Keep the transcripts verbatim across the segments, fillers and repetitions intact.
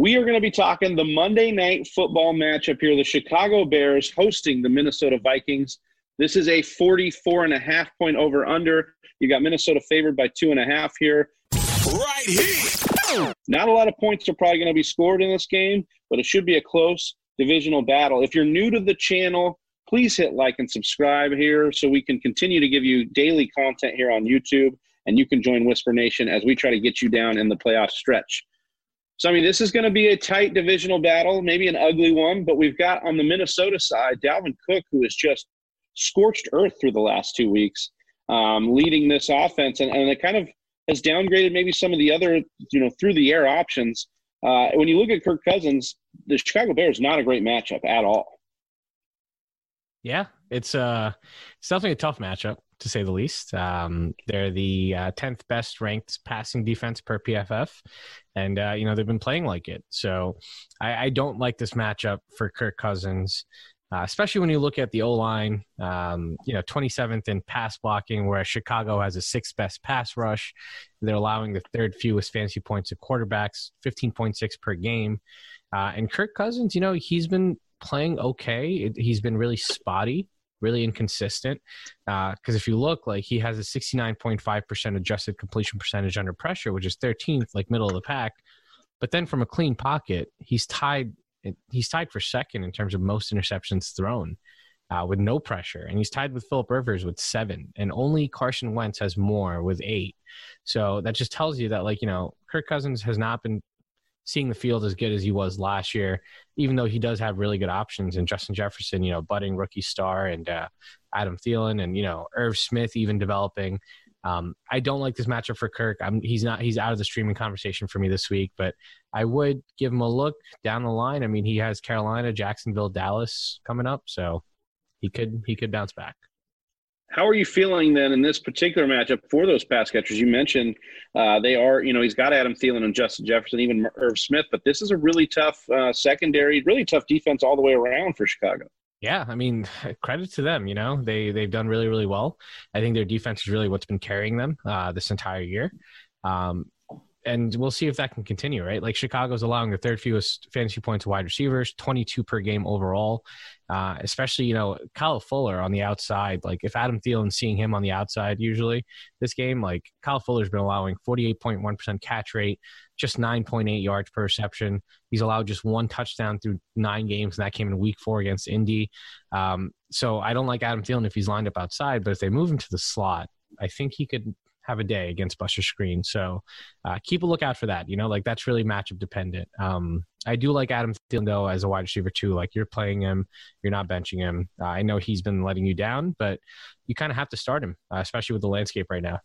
We are going to be talking the Monday Night Football matchup here, the Chicago Bears hosting the Minnesota Vikings. This is a forty-four and a half point over-under. You got Minnesota favored by two and a half here. Right here. Not a lot of points are probably going to be scored in this game, but it should be a close divisional battle. If you're new to the channel, please hit like and subscribe here so we can continue to give you daily content here on YouTube, and you can join Whisper Nation as we try to get you down in the playoff stretch. So, I mean, this is going to be a tight divisional battle, maybe an ugly one, but we've got on the Minnesota side, Dalvin Cook, who is just scorched earth through the last two weeks, um, leading this offense, and, and it kind of has downgraded maybe some of the other, you know, through the air options. Uh, when you look at Kirk Cousins, the Chicago Bears, not a great matchup at all. Yeah, it's uh, it's definitely a tough matchup, to say the least. Um, they're the uh, tenth best ranked passing defense per P F F, and uh, you know, they've been playing like it. So I, I don't like this matchup for Kirk Cousins, uh, especially when you look at the O-line. Um, you know, twenty-seventh in pass blocking, whereas Chicago has a sixth best pass rush. They're allowing the third fewest fantasy points to quarterbacks, fifteen point six per game. Uh, and Kirk Cousins, you know, he's been playing okay. It, he's been really spotty, really inconsistent. Because uh, if you look, like, he has a sixty-nine point five percent adjusted completion percentage under pressure, which is thirteenth, like middle of the pack. But then from a clean pocket, he's tied. He's tied for second in terms of most interceptions thrown uh, with no pressure. And he's tied with Phillip Rivers with seven, and only Carson Wentz has more with eight. So that just tells you that, like, you know, Kirk Cousins has not been seeing the field as good as he was last year, even though he does have really good options in Justin Jefferson, you know, budding rookie star, and uh, Adam Thielen, and, you know, Irv Smith even developing. Um, I don't like this matchup for Kirk. I'm, he's not, he's out of the streaming conversation for me this week, but I would give him a look down the line. I mean, he has Carolina, Jacksonville, Dallas coming up, so he could, he could bounce back. How are you feeling then in this particular matchup for those pass catchers? You mentioned uh, they are, you know, he's got Adam Thielen and Justin Jefferson, even Irv Smith, but this is a really tough uh, secondary, really tough defense all the way around for Chicago. Yeah, I mean, credit to them, you know, they, they've done really, really well. I think their defense is really what's been carrying them uh, this entire year. Um, and we'll see if that can continue, right? Like, Chicago's allowing the third fewest fantasy points to wide receivers, twenty-two per game overall. Uh, especially, you know, Kyle Fuller on the outside. Like, if Adam Thielen's seeing him on the outside usually this game, like, Kyle Fuller's been allowing forty-eight point one percent catch rate, just nine point eight yards per reception. He's allowed just one touchdown through nine games, and that came in week four against Indy. Um, so I don't like Adam Thielen if he's lined up outside, but if they move him to the slot, I think he could have a day against Buster Screen. So uh, keep a lookout for that. You know, like, that's really matchup dependent. Um, I do like Adam Thielen, though, as a wide receiver too. Like, you're playing him, you're not benching him. Uh, I know he's been letting you down, but you kind of have to start him, uh, especially with the landscape right now.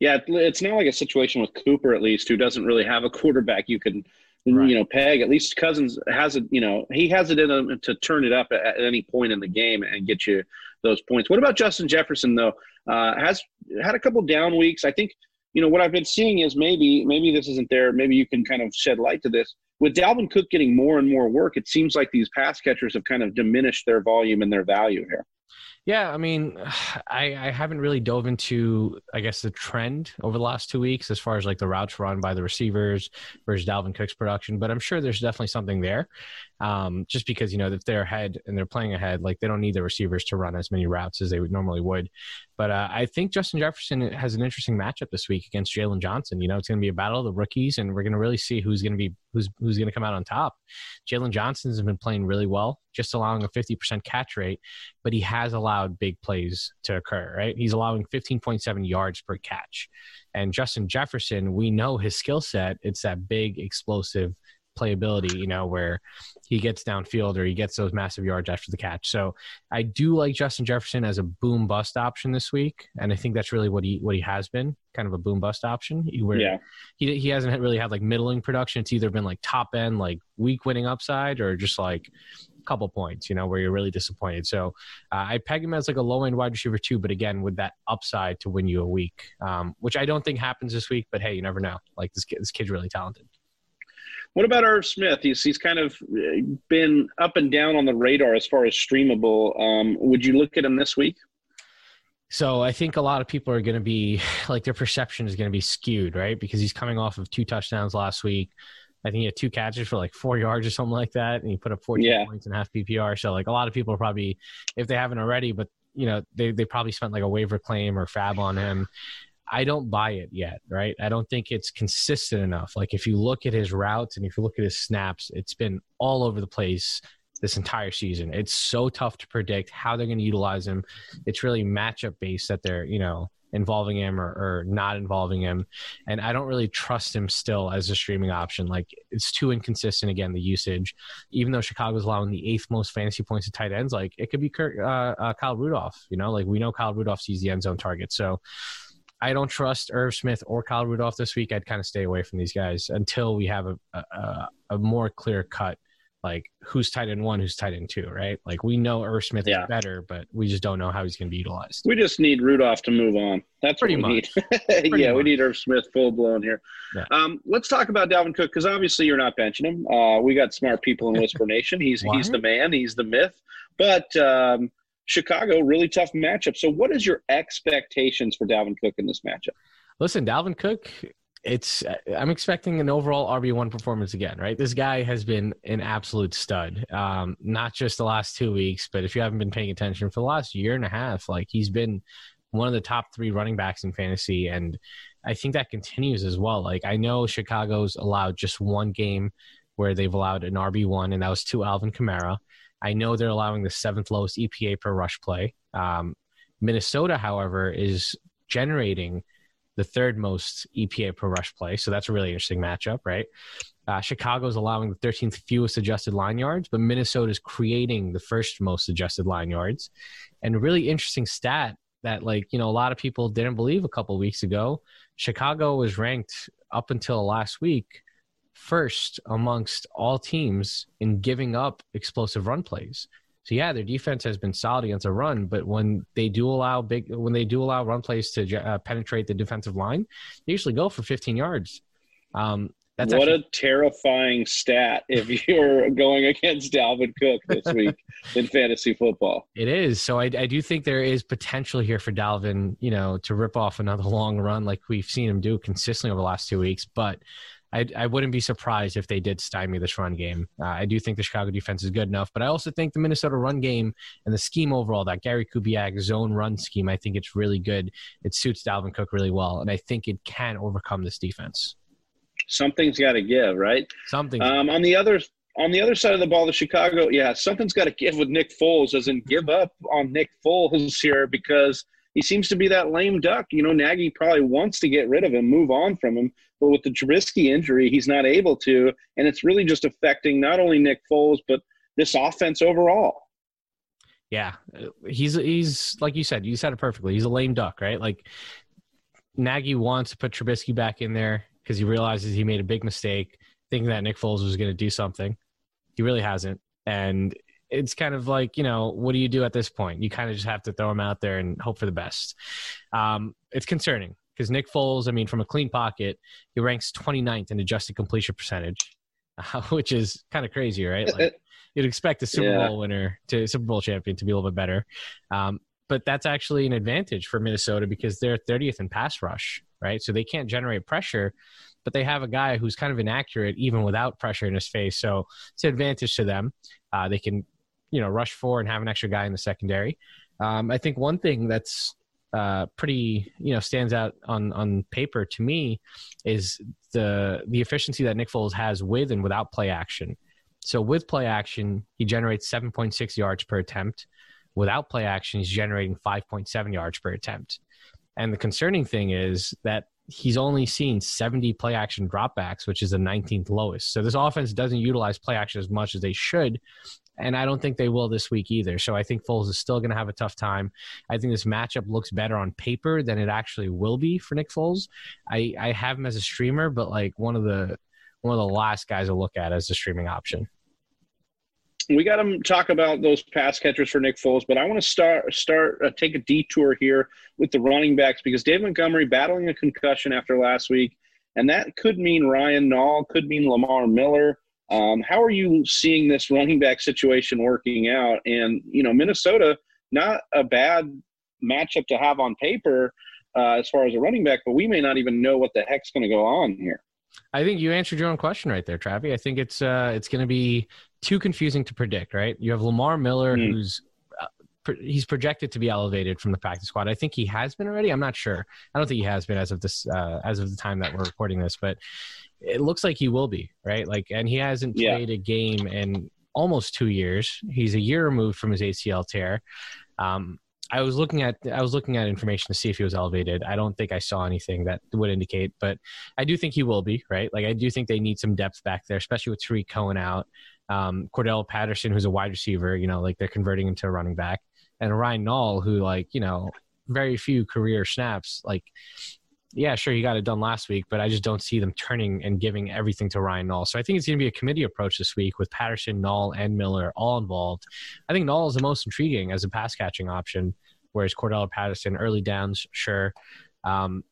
Yeah, it's not like a situation with Cooper, at least, who doesn't really have a quarterback you can, right, you know, peg. At least Cousins has it, you know, he has it in him to turn it up at, at any point in the game and get you those points. What about Justin Jefferson, though? Uh, has had a couple down weeks. I think, you know, what I've been seeing is maybe, maybe this isn't there. Maybe you can kind of shed light to this. With Dalvin Cook getting more and more work, it seems like these pass catchers have kind of diminished their volume and their value here. Yeah, I mean, I, I haven't really dove into, I guess, the trend over the last two weeks as far as, like, the routes run by the receivers versus Dalvin Cook's production, but I'm sure there's definitely something there. Um, just because, you know, if they're ahead and they're playing ahead, like, they don't need the receivers to run as many routes as they would normally would. But uh, I think Justin Jefferson has an interesting matchup this week against Jalen Johnson. You know, it's going to be a battle of the rookies, and we're going to really see who's going to be who's who's going to come out on top. Jalen Johnson's been playing really well, just allowing a fifty percent catch rate, but he has allowed big plays to occur, right? He's allowing fifteen point seven yards per catch. And Justin Jefferson, we know his skill set. It's that big, explosive playability, you know, where he gets downfield or he gets those massive yards after the catch. So I do like Justin Jefferson as a boom bust option this week, and I think that's really what he what he has been, kind of a boom bust option. He, where yeah. he he hasn't really had, like, middling production. It's either been, like, top end, like, week winning upside, or just, like, a couple points, you know, where you're really disappointed. So uh, I peg him as, like, a low end wide receiver too, but again with that upside to win you a week, um, which I don't think happens this week. But hey, you never know. Like, this kid, this kid's really talented. What about Irv Smith? He's he's kind of been up and down on the radar as far as streamable. Um, would you look at him this week? So I think a lot of people are going to be, like, their perception is going to be skewed, right? Because he's coming off of two touchdowns last week, I think he had two catches for like four yards or something like that, and he put up fourteen yeah. points in half P P R. So like a lot of people probably, if they haven't already, but you know, they they probably spent like a waiver claim or fab on him. I don't buy it yet, right? I don't think it's consistent enough. Like if you look at his routes and if you look at his snaps, it's been all over the place this entire season. It's so tough to predict how they're going to utilize him. It's really matchup based that they're, you know, involving him or, or not involving him. And I don't really trust him still as a streaming option. Like it's too inconsistent. Again, the usage, even though Chicago's allowing the eighth most fantasy points to tight ends, like it could be Kirk, uh, uh, Kyle Rudolph, you know, like we know Kyle Rudolph sees the end zone target. So I don't trust Irv Smith or Kyle Rudolph this week. I'd kind of stay away from these guys until we have a, a, a more clear cut, like who's tight end one, who's tight end two, right? Like we know Irv Smith yeah. is better, but we just don't know how he's going to be utilized. We just need Rudolph to move on. That's pretty what we much. Need. pretty yeah, much. We need Irv Smith full blown here. Yeah. Um, let's talk about Dalvin Cook because obviously you're not benching him. Uh, we got smart people in Whisper Nation. He's he's the man. He's the myth. But um, Chicago, really tough matchup. So what is your expectations for Dalvin Cook in this matchup? Listen, Dalvin Cook. It's I'm expecting an overall R B one performance again, right? This guy has been an absolute stud, um, not just the last two weeks, but if you haven't been paying attention for the last year and a half, like he's been one of the top three running backs in fantasy. And I think that continues as well. Like I know Chicago's allowed just one game where they've allowed an R B one, and that was to Alvin Kamara. I know they're allowing the seventh lowest E P A per rush play. Um, Minnesota, however, is generating the third most E P A per rush play. So that's a really interesting matchup, right? Uh, Chicago's allowing the thirteenth fewest adjusted line yards, but Minnesota's creating the first most adjusted line yards. And a really interesting stat that, like, you know, a lot of people didn't believe a couple weeks ago, Chicago was ranked up until last week first amongst all teams in giving up explosive run plays. So yeah, their defense has been solid against a run, but when they do allow big, when they do allow run plays to uh, penetrate the defensive line, they usually go for fifteen yards. Um, that's what actually- a terrifying stat if you're going against Dalvin Cook this week in fantasy football. It is. So I, I do think there is potential here for Dalvin, you know, to rip off another long run like we've seen him do consistently over the last two weeks, but. I, I wouldn't be surprised if they did stymie this run game. Uh, I do think the Chicago defense is good enough, but I also think the Minnesota run game and the scheme overall, that Gary Kubiak zone run scheme, I think it's really good. It suits Dalvin Cook really well, and I think it can overcome this defense. Something's got to give, right? Something. Um, on the other on the other side of the ball, the Chicago, yeah, something's got to give with Nick Foles. Doesn't give up on Nick Foles here because he seems to be that lame duck. You know, Nagy probably wants to get rid of him, move on from him. But with the Trubisky injury, he's not able to, and it's really just affecting not only Nick Foles but this offense overall. Yeah, he's he's like you said, you said it perfectly. He's a lame duck, right? Like Nagy wants to put Trubisky back in there because he realizes he made a big mistake, thinking that Nick Foles was going to do something. He really hasn't, and it's kind of like, you know, what do you do at this point? You kind of just have to throw him out there and hope for the best. Um, it's concerning. Because Nick Foles, I mean, from a clean pocket, he ranks twenty-ninth in adjusted completion percentage, uh, which is kind of crazy, right? Like, you'd expect a Super yeah. Bowl winner, to Super Bowl champion, to be a little bit better. Um, but that's actually an advantage for Minnesota because they're thirtieth in pass rush, right? So they can't generate pressure, but they have a guy who's kind of inaccurate even without pressure in his face. So it's an advantage to them. Uh, they can, you know, rush for and have an extra guy in the secondary. Um, I think one thing that's Uh, pretty, you know, stands out on, on paper to me is the the efficiency that Nick Foles has with and without play action. So with play action, he generates seven point six yards per attempt. Without play action, he's generating five point seven yards per attempt. And the concerning thing is that he's only seen seventy play action dropbacks, which is the nineteenth lowest. So this offense doesn't utilize play action as much as they should. And I don't think they will this week either. So I think Foles is still going to have a tough time. I think this matchup looks better on paper than it actually will be for Nick Foles. I, I have him as a streamer, but like one of the one of the last guys to look at as a streaming option. We got to talk about those pass catchers for Nick Foles, but I want to start start uh, take a detour here with the running backs because Dave Montgomery battling a concussion after last week, and that could mean Ryan Nall, could mean Lamar Miller. Um, how are you seeing this running back situation working out? And, you know, Minnesota, not a bad matchup to have on paper uh, as far as a running back, but we may not even know what the heck's going to go on here. I think you answered your own question right there, Travi. I think it's uh, it's going to be too confusing to predict, right? You have Lamar Miller, mm. who's uh, pr- he's projected to be elevated from the practice squad. I think he has been already. I'm not sure. I don't think he has been as of this uh, as of the time that we're recording this, but it looks like he will be, right? Like, and he hasn't yeah. played a game in almost two years. He's a year removed from his A C L tear. Um, I was looking at I was looking at information to see if he was elevated. I don't think I saw anything that would indicate, but I do think he will be, right? Like, I do think they need some depth back there, especially with Tariq Cohen out, um, Cordell Patterson, who's a wide receiver, you know, like they're converting him to a running back, and Ryan Nall, who, like, you know, very few career snaps. Like, yeah, sure, he got it done last week, but I just don't see them turning and giving everything to Ryan Nall. So I think it's going to be a committee approach this week with Patterson, Nall, and Miller all involved. I think Nall is the most intriguing as a pass-catching option, whereas Cordell Patterson, early downs, sure. Um,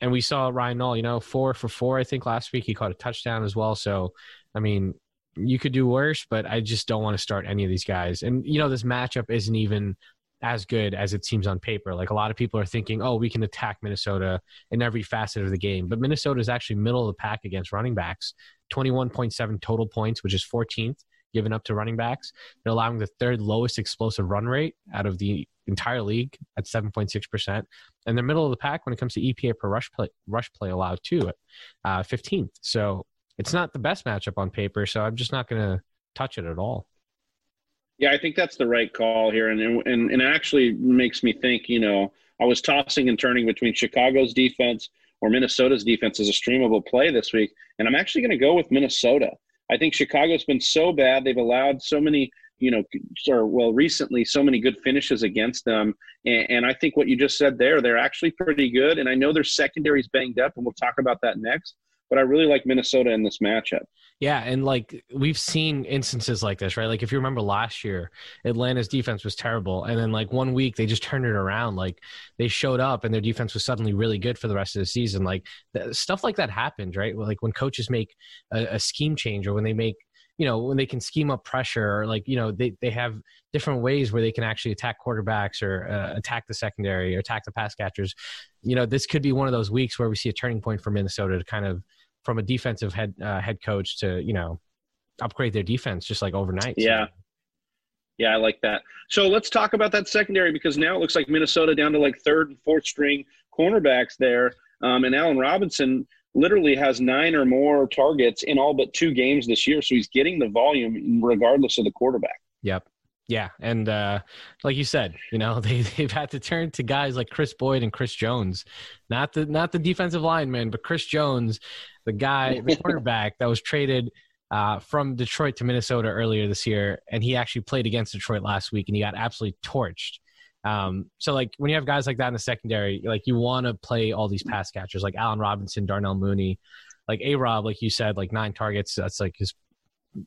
and we saw Ryan Nall, you know, four for four, I think, last week. He caught a touchdown as well. So, I mean, you could do worse, but I just don't want to start any of these guys. And, you know, this matchup isn't even – as good as it seems on paper. Like, a lot of people are thinking, oh, we can attack Minnesota in every facet of the game. But Minnesota is actually middle of the pack against running backs. twenty-one point seven total points, which is fourteenth, given up to running backs. They're allowing the third lowest explosive run rate out of the entire league at seven point six percent. And they're middle of the pack when it comes to E P A per rush play, rush play allowed too, at uh, fifteenth. So it's not the best matchup on paper, so I'm just not going to touch it at all. Yeah, I think that's the right call here, and and and it actually makes me think, you know, I was tossing and turning between Chicago's defense or Minnesota's defense as a streamable play this week, and I'm actually going to go with Minnesota. I think Chicago's been so bad. They've allowed so many, you know, or well, recently so many good finishes against them, and, and I think what you just said there, they're actually pretty good, and I know their secondary's banged up, and we'll talk about that next, but I really like Minnesota in this matchup. Yeah, and, like, we've seen instances like this, right? Like, if you remember last year, Atlanta's defense was terrible, and then, like, one week they just turned it around. Like, they showed up, and their defense was suddenly really good for the rest of the season. Like, th- stuff like that happens, right? Like, when coaches make a, a scheme change, or when they make, you know, when they can scheme up pressure, or, like, you know, they, they have different ways where they can actually attack quarterbacks or uh, attack the secondary or attack the pass catchers. You know, this could be one of those weeks where we see a turning point for Minnesota to kind of, from a defensive head uh, head coach to, you know, upgrade their defense just like overnight. Yeah. Yeah, I like that. So let's talk about that secondary, because now it looks like Minnesota down to like third and fourth string cornerbacks there. Um, and Allen Robinson literally has nine or more targets in all but two games this year. So he's getting the volume regardless of the quarterback. Yep. Yeah, and uh, like you said, you know, they, they've had to turn to guys like Chris Boyd and Chris Jones, not the not the defensive lineman, but Chris Jones, the guy, the quarterback that was traded uh, from Detroit to Minnesota earlier this year, and he actually played against Detroit last week, and he got absolutely torched. Um, so, like, when you have guys like that in the secondary, like, you want to play all these pass catchers, like Allen Robinson, Darnell Mooney, like A-Rob, like you said, like nine targets. That's like his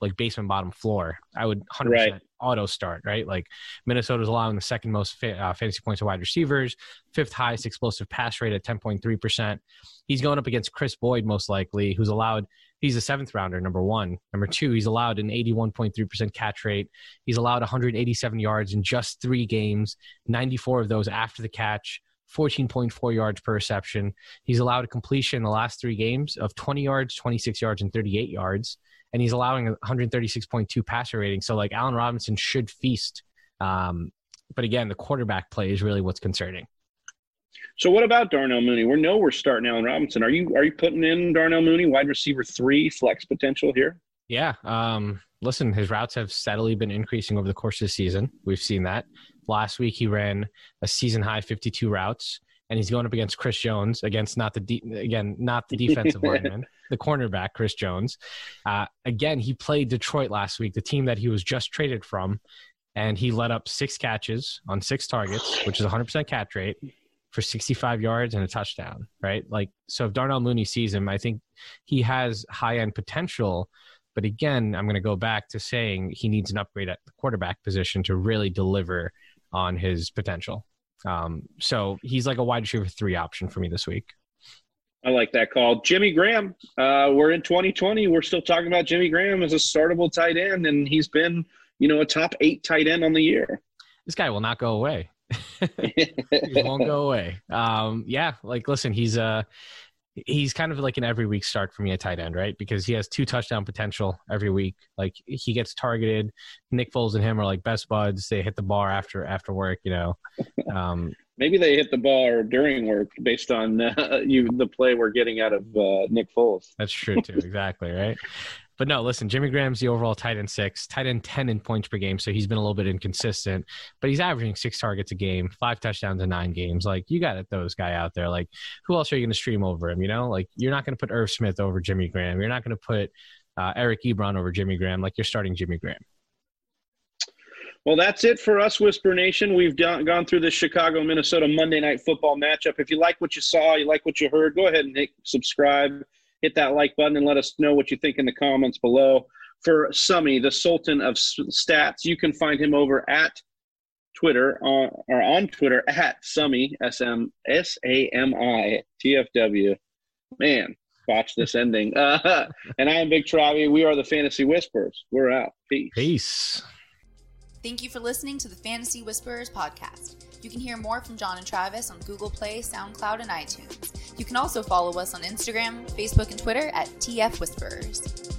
like basement bottom floor. I would one hundred percent right. auto start, right? Like, Minnesota's allowing the second most fa- uh, fantasy points to wide receivers, fifth highest explosive pass rate at ten point three percent. He's going up against Chris Boyd, most likely, who's allowed, he's a seventh rounder, number one. Number two, he's allowed an eighty-one point three percent catch rate. He's allowed one hundred eighty-seven yards in just three games, ninety-four of those after the catch, fourteen point four yards per reception. He's allowed a completion in the last three games of twenty yards, twenty-six yards, and thirty-eight yards. And he's allowing one hundred thirty-six point two passer rating. So, like, Allen Robinson should feast. Um, but, again, the quarterback play is really what's concerning. So what about Darnell Mooney? We know we're starting Allen Robinson. Are you are you putting in Darnell Mooney, wide receiver three, flex potential here? Yeah. Um, listen, his routes have steadily been increasing over the course of the season. We've seen that. Last week he ran a season-high fifty-two routes. And he's going up against Chris Jones, against not the de- again not the defensive lineman, the cornerback Chris Jones. Uh, again, he played Detroit last week, the team that he was just traded from, and he let up six catches on six targets, which is one hundred percent catch rate, for sixty-five yards and a touchdown. Right, like, so if Darnell Mooney sees him, I think he has high-end potential. But again, I'm going to go back to saying he needs an upgrade at the quarterback position to really deliver on his potential. Um, so he's like a wide receiver three option for me this week. I like that call. Jimmy Graham, uh, we're in twenty twenty. We're still talking about Jimmy Graham as a startable tight end, and he's been, you know, a top eight tight end on the year. This guy will not go away. He won't go away. Um, yeah, like, listen, he's a, he's kind of like an every week start for me at tight end, right? Because he has two touchdown potential every week. Like he gets targeted. Nick Foles and him are like best buds. They hit the bar after, after work, you know. Um, Maybe they hit the bar during work based on uh, you the play we're getting out of uh, Nick Foles. That's true, too. Exactly, right? But no, listen, Jimmy Graham's the overall tight end six, tight end ten in points per game, so he's been a little bit inconsistent. But he's averaging six targets a game, five touchdowns in nine games. Like, you got to throw this guy out there. Like, who else are you going to stream over him, you know? Like, you're not going to put Irv Smith over Jimmy Graham. You're not going to put uh, Eric Ebron over Jimmy Graham. Like, you're starting Jimmy Graham. Well, that's it for us, Whisper Nation. We've done, gone through this Chicago-Minnesota Monday Night Football matchup. If you like what you saw, you like what you heard, go ahead and hit subscribe, hit that like button, and let us know what you think in the comments below. For Summy, the Sultan of Stats, you can find him over at Twitter, uh, or on Twitter, at Summy, S A M I T F W. Man, watch this ending. Uh, and I am Big Travi. We are the Fantasy Whispers. We're out. Peace. Peace. Thank you for listening to the Fantasy Whisperers podcast. You can hear more from John and Travis on Google Play, SoundCloud, and iTunes. You can also follow us on Instagram, Facebook, and Twitter at T F Whisperers.